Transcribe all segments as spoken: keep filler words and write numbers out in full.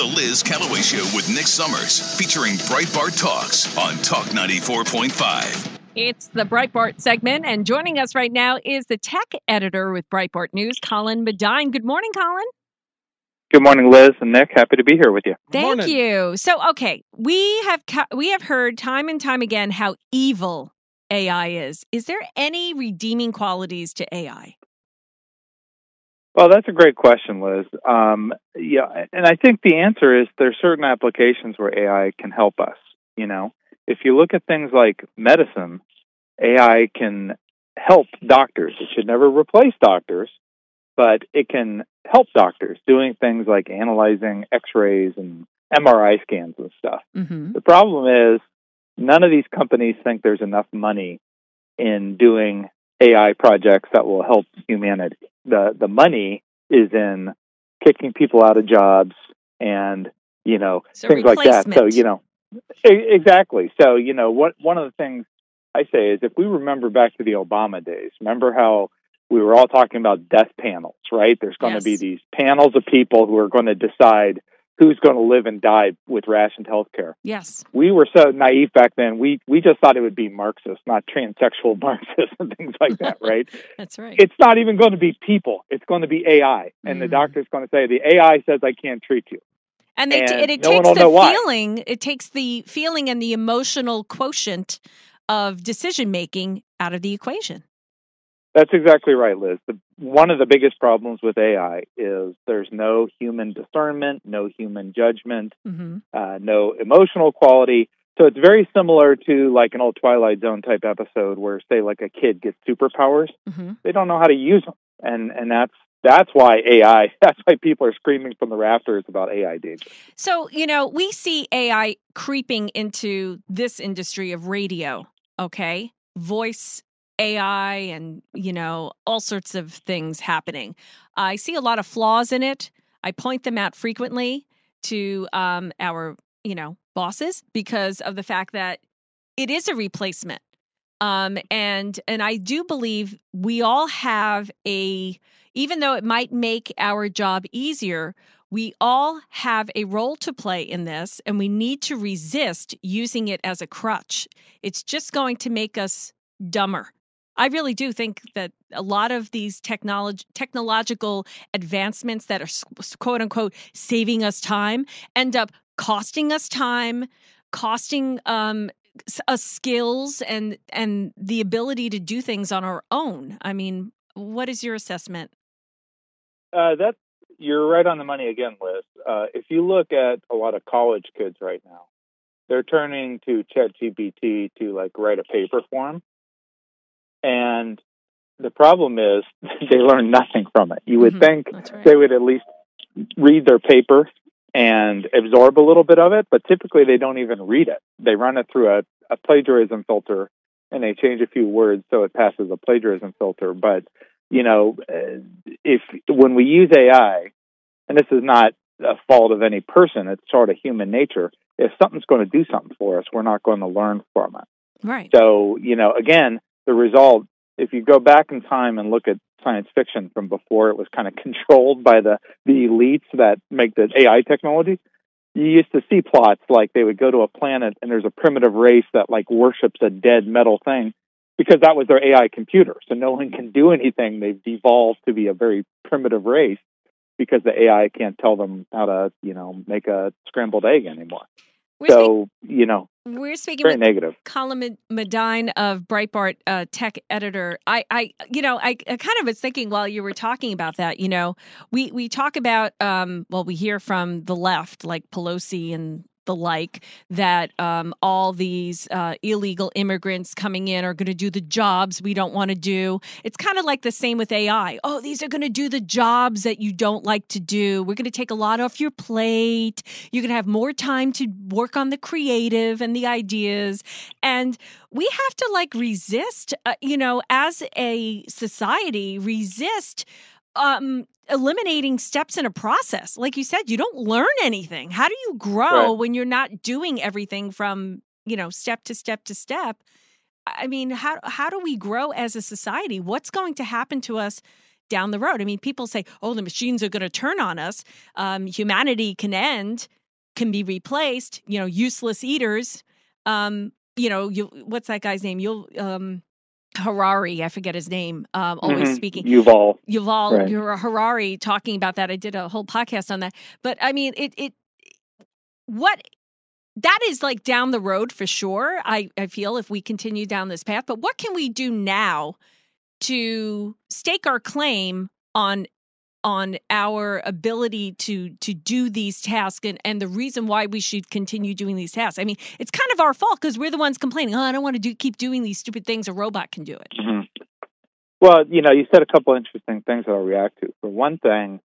The Liz Callaway Show with Nick Summers, featuring Breitbart Talks on Talk ninety-four point five. It's the Breitbart segment, and joining us right now is the tech editor with Breitbart News, Colin Madine. Good morning, Colin. Good morning, Liz and Nick. Happy to be here with you. Thank you. So, okay, we have we have heard time and time again how evil A I is. Is there any redeeming qualities to A I? Well, that's a great question, Liz. Um, yeah, and I think the answer is there are certain applications where A I can help us. You know, if you look at things like medicine, A I can help doctors. It should never replace doctors, but it can help doctors doing things like analyzing X-rays and M R I scans and stuff. Mm-hmm. The problem is none of these companies think there's enough money in doing A I projects that will help humanity. The the money is in kicking people out of jobs and, you know, so things like that. So, you know, exactly. So, you know, what one of the things I say is if we remember back to the Obama days, remember how we were all talking about death panels, right? There's going yes. to be these panels of people who are going to decide who's going to live and die with rationed health care. Yes. We were so naive back then. We we just thought it would be Marxist, not transsexual Marxists and things like that, right? That's right. It's not even going to be people. It's going to be A I. And mm. the doctor's going to say, the A I says I can't treat you. And, they, and it, it no takes the feeling, why. It takes the feeling and the emotional quotient of decision-making out of the equation. That's exactly right, Liz. The, one of the biggest problems with A I is there's no human discernment, no human judgment, mm-hmm. uh, no emotional quality. So it's very similar to like an old Twilight Zone type episode where, say, like a kid gets superpowers. Mm-hmm. They don't know how to use them. And, and that's That's why A I, that's why people are screaming from the rafters about A I danger. So, you know, we see A I creeping into this industry of radio, okay? Voice A I and, you know, all sorts of things happening. I see a lot of flaws in it. I point them out frequently to um, our, you know, bosses because of the fact that it is a replacement. Um, and and I do believe we all have a, even though it might make our job easier, we all have a role to play in this, and we need to resist using it as a crutch. It's just going to make us dumber. I really do think that a lot of these technolog- technological advancements that are, quote unquote, saving us time end up costing us time, costing um Uh, skills and and the ability to do things on our own. I mean, what is your assessment? Uh, that you're right on the money again, Liz. Uh, if you look at a lot of college kids right now, they're turning to ChatGPT to like write a paper for them, and the problem is they learn nothing from it. You would mm-hmm. think That's right. they would at least read their paper and absorb a little bit of it, but typically they don't even read it. They run it through a, a plagiarism filter, and they change a few words so it passes a plagiarism filter. But, you know, if when we use A I, and this is not a fault of any person, it's sort of human nature, if something's going to do something for us, we're not going to learn from it. Right. So, you know, again, the result, if you go back in time and look at science fiction from before it was kind of controlled by the, the elites that make the A I technology, you used to see plots like they would go to a planet and there's a primitive race that like worships a dead metal thing because that was their A I computer. So no one can do anything. They've devolved to be a very primitive race because the A I can't tell them how to, you know, make a scrambled egg anymore. We're so, speak- you know, we're speaking very with negative. Colin Madine of Breitbart uh, tech editor. I, I, you know, I, I kind of was thinking while you were talking about that, you know, we, we talk about, um, well, we hear from the left, like Pelosi and the like, that um, all these uh, illegal immigrants coming in are going to do the jobs we don't want to do. It's kind of like the same with A I. Oh, these are going to do the jobs that you don't like to do. We're going to take a lot off your plate. You're going to have more time to work on the creative and the ideas. And we have to, like, resist, uh, you know, as a society, resist Um, eliminating steps in a process. Like you said, you don't learn anything. How do you grow right. when you're not doing everything from, you know, step to step to step? I mean, how how do we grow as a society? What's going to happen to us down the road. I mean, people say, oh, the machines are going to turn on us. Um, humanity can end, can be replaced, you know, useless eaters. Um, you know, you, what's that guy's name? You'll um, Harari, I forget his name, um, always mm-hmm. speaking. Yuval. Yuval right. You're a Harari talking about that. I did a whole podcast on that. But I mean, it, it, what, that is like down the road for sure, I, I feel, if we continue down this path. But what can we do now to stake our claim on on our ability to to do these tasks and, and the reason why we should continue doing these tasks? I mean, it's kind of our fault because we're the ones complaining, oh, I don't want to do, keep doing these stupid things. A robot can do it. Mm-hmm. Well, you know, you said a couple interesting things that I'll react to. For one thing,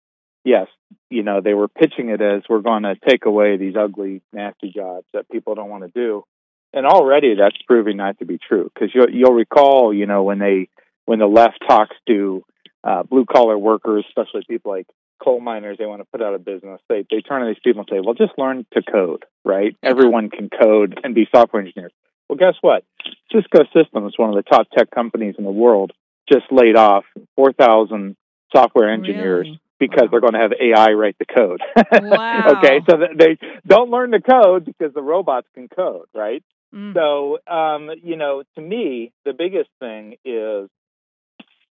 yes, you know, they were pitching it as we're going to take away these ugly, nasty jobs that people don't want to do. And already that's proving not to be true because you'll, you'll recall, you know, when they when the left talks to uh, blue-collar workers, especially people like coal miners they want to put out of business, they, they turn to these people and say, well, just learn to code, right? Everyone can code and be software engineers. Well, guess what? Cisco Systems, one of the top tech companies in the world, just laid off four thousand software engineers. Really? Because wow. they're going to have A I write the code. Wow. Okay, so they don't learn the code because the robots can code, right? Mm. So, um, you know, to me, the biggest thing is,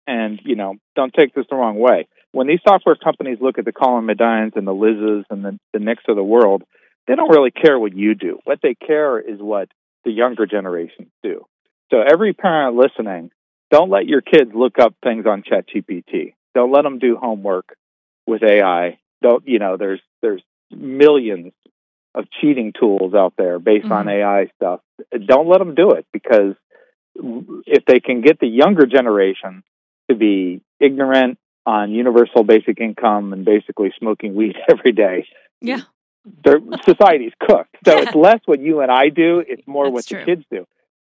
and, you know, don't take this the wrong way, when these software companies look at the Colin Madines and the Liz's and the, the Nicks of the world, they don't really care what you do. What they care is what the younger generations do. So every parent listening, don't let your kids look up things on ChatGPT. Don't let them do homework with A I. Don't, you know, there's there's millions of cheating tools out there based mm-hmm. on A I stuff. Don't let them do it, because if they can get the younger generation to be ignorant on universal basic income and basically smoking weed every day, yeah, their society's cooked. So yeah. It's less what you and I do; it's more That's what true. The kids do.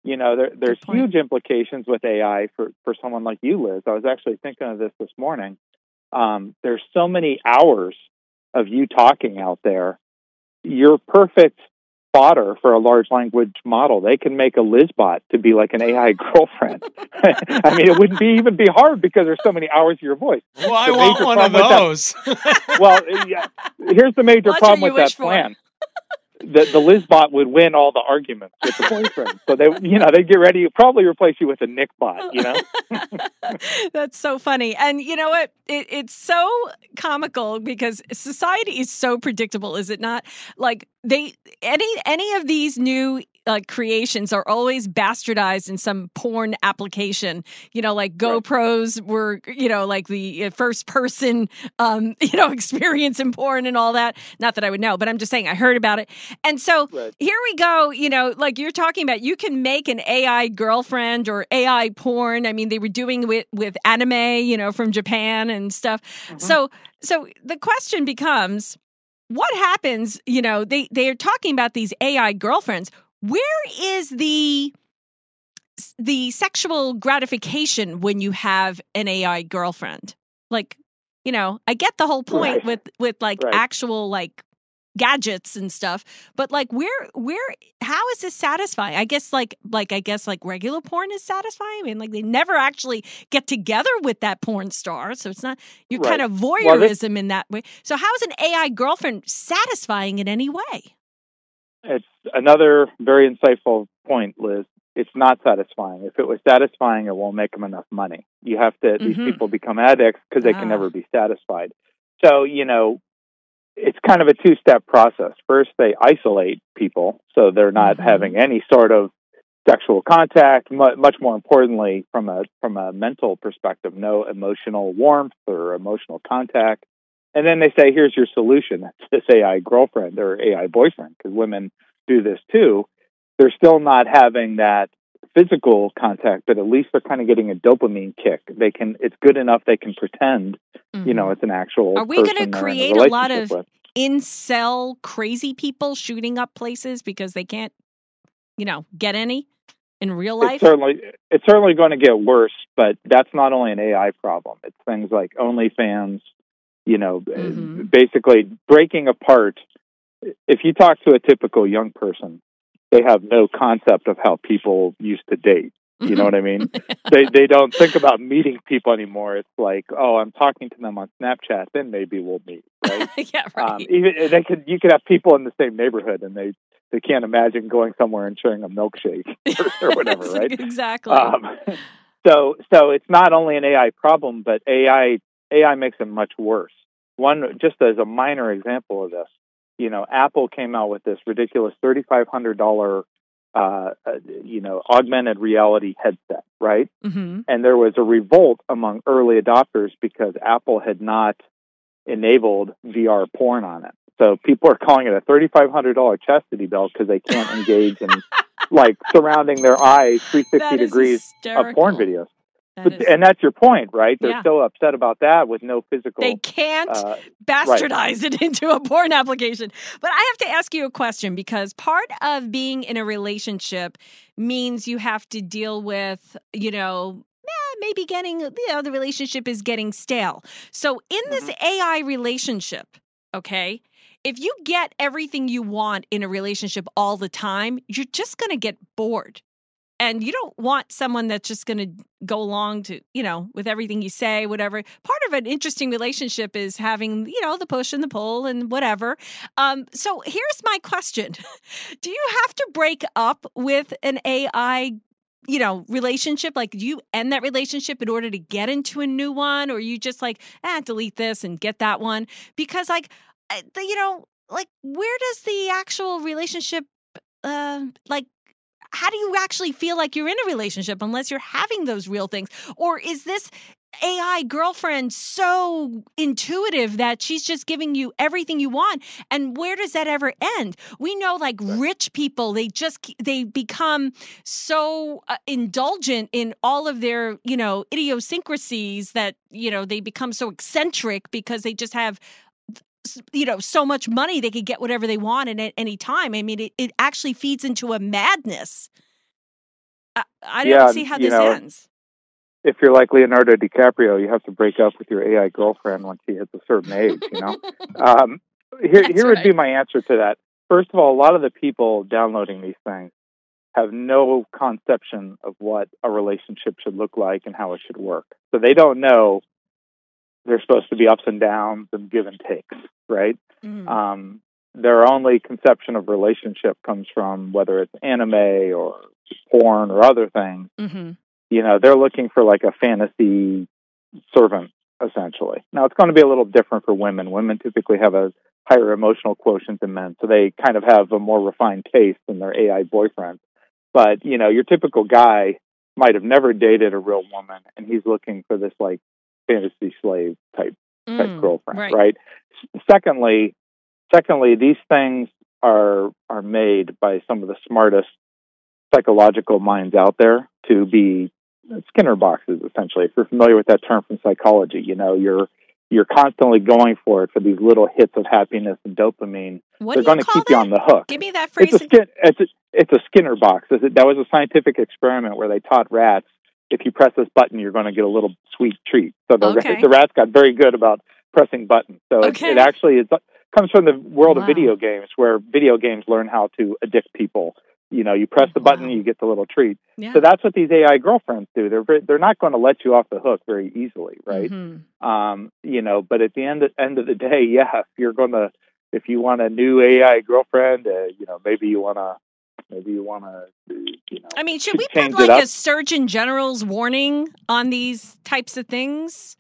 You know, there, there's huge implications with A I for, for someone like you, Liz. I was actually thinking of this this morning. Um, there's so many hours of you talking out there. You're perfect fodder for a large language model. They can make a Lizbot to be like an A I girlfriend. I mean, it wouldn't be even be hard because there's so many hours of your voice. Well, I want one of those. That, well, yeah, here's the major Watch problem with that plan. The, the Lizbot would win all the arguments with the boyfriend. So they, you know, they'd get ready to probably replace you with a Nick bot, you know? That's so funny. And you know what? It, it's so comical because society is so predictable, is it not? Like they, any, any of these new Uh, creations are always bastardized in some porn application, you know, like GoPros right. were, you know, like the first person, um, you know, experience in porn and all that. Not that I would know, but I'm just saying I heard about it. And so right. here we go, you know, like you're talking about, you can make an A I girlfriend or A I porn. I mean, they were doing with, with anime, you know, from Japan and stuff. Mm-hmm. So, so the question becomes, what happens, you know, they, they are talking about these A I girlfriends. Where is the the sexual gratification when you have an A I girlfriend? Like, you know, I get the whole point right. with with like right. actual like gadgets and stuff, but like where where how is this satisfying? I guess like like I guess like regular porn is satisfying. I mean, like they never actually get together with that porn star, so it's not you're right. kind of voyeurism well, in that way. So how is an A I girlfriend satisfying in any way? It's another very insightful point, Liz. It's not satisfying. If it was satisfying, it won't make them enough money. You have to, mm-hmm. these people become addicts because they ah. can never be satisfied. So, you know, it's kind of a two-step process. First, they isolate people so they're not mm-hmm. having any sort of sexual contact. Much more importantly, from a, from a mental perspective, no emotional warmth or emotional contact. And then they say, here's your solution. That's this A I girlfriend or A I boyfriend, because women do this too. They're still not having that physical contact, but at least they're kind of getting a dopamine kick. They can, it's good enough they can pretend, mm-hmm. you know, it's an actual Are we going to create a, a lot of with. incel crazy people shooting up places because they can't, you know, get any in real life? It's certainly, it's certainly going to get worse, but that's not only an A I problem. It's things like OnlyFans. You know, mm-hmm. basically breaking apart. If you talk to a typical young person, they have no concept of how people used to date. You know what I mean? they they don't think about meeting people anymore. It's like, oh, I'm talking to them on Snapchat, then maybe we'll meet. Right? Yeah, right. Um, even they could you could have people in the same neighborhood, and they, they can't imagine going somewhere and sharing a milkshake or, or whatever, right? Exactly. Um, so so it's not only an A I problem, but A I A I makes it much worse. One, just as a minor example of this, you know, Apple came out with this ridiculous thirty-five hundred dollars Uh, you know, augmented reality headset, right? Mm-hmm. And there was a revolt among early adopters because Apple had not enabled V R porn on it. So people are calling it a thirty-five hundred dollars chastity belt because they can't engage in, like, surrounding their eye three hundred sixty degrees hysterical. Of porn videos. That but, is... And that's your point, right? They're yeah. so upset about that with no physical... They can't uh, bastardize right. it into a porn application. But I have to ask you a question, because part of being in a relationship means you have to deal with, you know, maybe getting, you know, the relationship is getting stale. So in this mm-hmm. A I relationship, okay, if you get everything you want in a relationship all the time, you're just going to get bored. And you don't want someone that's just going to go along to, you know, with everything you say, whatever. Part of an interesting relationship is having, you know, the push and the pull and whatever. Um, so here's my question. Do you have to break up with an A I, you know, relationship? Like, do you end that relationship in order to get into a new one? Or you just like, ah, delete this and get that one? Because, like, you know, like, where does the actual relationship, uh, like, how do you actually feel like you're in a relationship unless you're having those real things? Or is this A I girlfriend so intuitive that she's just giving you everything you want? And where does that ever end? We know, like, rich people, they just, they become so uh, indulgent in all of their, you know, idiosyncrasies that, you know, they become so eccentric because they just have, you know, so much money they could get whatever they want and at any time. I mean, it, it actually feeds into a madness. I, I yeah, don't see how this know, ends. If you're like Leonardo DiCaprio, you have to break up with your A I girlfriend when she hits a certain age, you know? um, here That's here right. would be my answer to that. First of all, a lot of the people downloading these things have no conception of what a relationship should look like and how it should work. So they don't know there's supposed to be ups and downs and give and takes, right? Mm. Um, their only conception of relationship comes from whether it's anime or porn or other things. Mm-hmm. You know, they're looking for like a fantasy servant, essentially. Now, it's going to be a little different for women. Women typically have a higher emotional quotient than men, so they kind of have a more refined taste than their A I boyfriend. But, you know, your typical guy might have never dated a real woman, and he's looking for this, like, fantasy slave type, type mm, girlfriend, right? right? Secondly, secondly, these things are are made by some of the smartest psychological minds out there to be Skinner boxes, essentially. If you're familiar with that term from psychology, you know, you're you're constantly going for it for these little hits of happiness and dopamine. What They're do going to keep that? You on the hook. Give me that phrase. It's a, skin, it's a, it's a Skinner box. It's a, that was a scientific experiment where they taught rats, if you press this button, you're going to get a little sweet treat. So the, okay. the rats got very good about pressing buttons. So okay. it, it actually is, comes from the world wow. of video games, where video games learn how to addict people. You know, you press the button, wow. you get the little treat. Yeah. So that's what these A I girlfriends do. They're very, they're not going to let you off the hook very easily, right? Mm-hmm. Um, you know, but at the end of, end of the day, yeah, if you're going to, if you want a new A I girlfriend, uh, you know, maybe you want to. Maybe you want to, you know. I mean, should we put like a Surgeon General's warning on these types of things?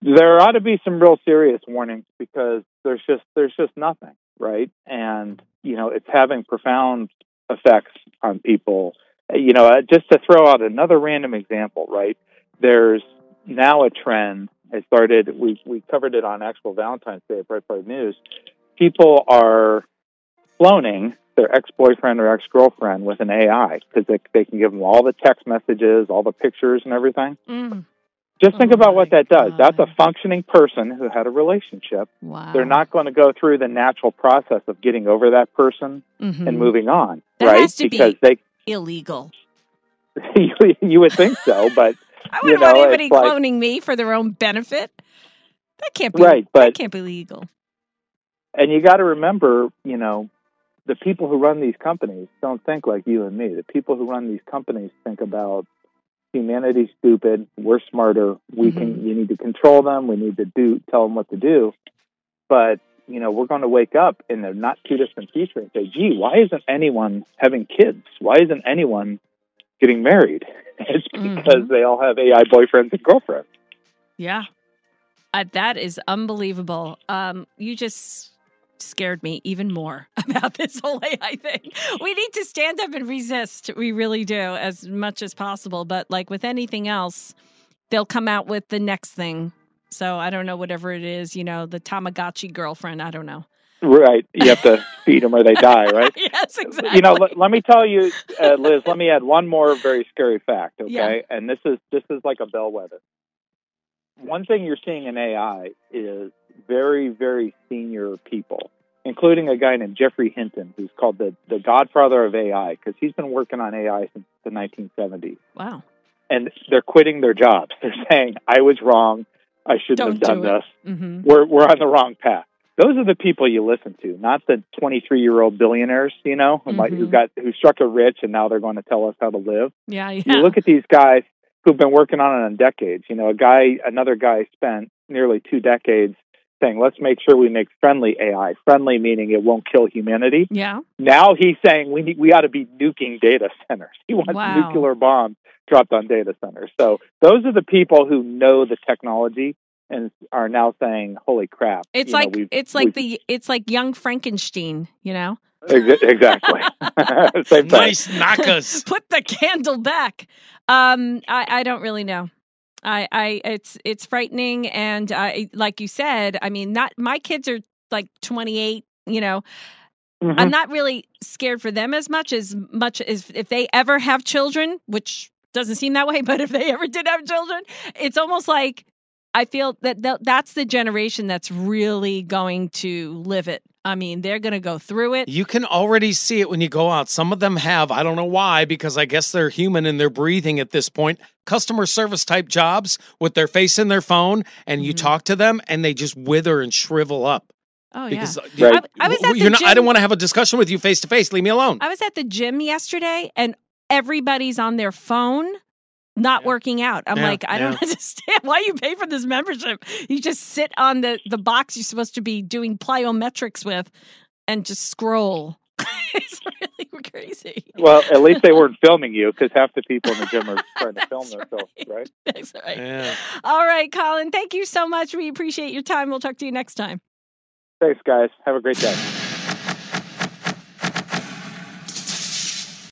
There ought to be some real serious warnings, because there's just there's just nothing, right? And you know, it's having profound effects on people. You know, just to throw out another random example, right? There's now a trend. It started. We we covered it on actual Valentine's Day at Breitbart News. People are cloning their ex-boyfriend or ex-girlfriend with an A I, because they, they can give them all the text messages, all the pictures and everything. Mm. Just think oh about what that God. does. That's a functioning person who had a relationship. Wow. They're not going to go through the natural process of getting over that person mm-hmm. and moving on. That right? has to because be they, illegal. you, you would think so, but I wouldn't you know, want anybody cloning like, me for their own benefit. That can't be, right, but, that can't be legal. And you got to remember, you know, the people who run these companies don't think like you and me. The people who run these companies think about humanity's stupid, we're smarter, we mm-hmm. can, you need to control them, we need to do, tell them what to do. But, you know, we're going to wake up in the not too distant future and say, gee, why isn't anyone having kids? Why isn't anyone getting married? It's because mm-hmm. they all have A I boyfriends and girlfriends. Yeah. Uh, that is unbelievable. Um, you just scared me even more about this whole A I thing. We need to stand up and resist. We really do, as much as possible. But like with anything else, they'll come out with the next thing. So I don't know, whatever it is, you know, the Tamagotchi girlfriend. I don't know. Right. You have to feed them or they die, right? Yes, exactly. You know, l- let me tell you, uh, Liz, let me add one more very scary fact, okay? Yeah. And this is this is like a bellwether. One thing you're seeing in A I is very, very senior people, including a guy named Jeffrey Hinton, who's called the, the godfather of A I, because he's been working on A I since the nineteen seventies. Wow. And they're quitting their jobs. They're saying, I was wrong. I shouldn't Don't have done do this. Mm-hmm. We're we're on the wrong path. Those are the people you listen to, not the twenty-three-year-old billionaires, you know, who, mm-hmm. might, who got who struck a rich and now they're going to tell us how to live. Yeah, yeah. You look at these guys who've been working on it in decades. You know, a guy, another guy spent nearly two decades saying, let's make sure we make friendly A I. Friendly meaning it won't kill humanity. Yeah. Now he's saying we need, we ought to be nuking data centers. He wants wow. nuclear bombs dropped on data centers. So those are the people who know the technology and are now saying, holy crap. It's you like know, it's like the it's like young Frankenstein, you know? Exactly. Same nice knockers. Put the candle back. Um, I, I don't really know. I, I it's it's frightening, and I, like you said, I mean, not my kids are like twenty-eight, you know. Mm-hmm. I'm not really scared for them as much as much as if they ever have children, which doesn't seem that way, but if they ever did have children, it's almost like I feel that th- that's the generation that's really going to live it. I mean, they're going to go through it. You can already see it when you go out. Some of them have, I don't know why, because I guess they're human and they're breathing at this point, customer service type jobs with their face in their phone, and mm-hmm. you talk to them and they just wither and shrivel up. Oh, because, yeah. Right. I, I was at you're the not, gym. I didn't want to have a discussion with you face to face. Leave me alone. I was at the gym yesterday and everybody's on their phone. Not yeah. working out. I'm yeah. like, I don't yeah. understand why you pay for this membership. You just sit on the, the box you're supposed to be doing plyometrics with and just scroll. It's really crazy. Well, at least they weren't filming you, because half the people in the gym are trying to film right. themselves, right? That's right. Yeah. All right, Colin, thank you so much. We appreciate your time. We'll talk to you next time. Thanks, guys. Have a great day.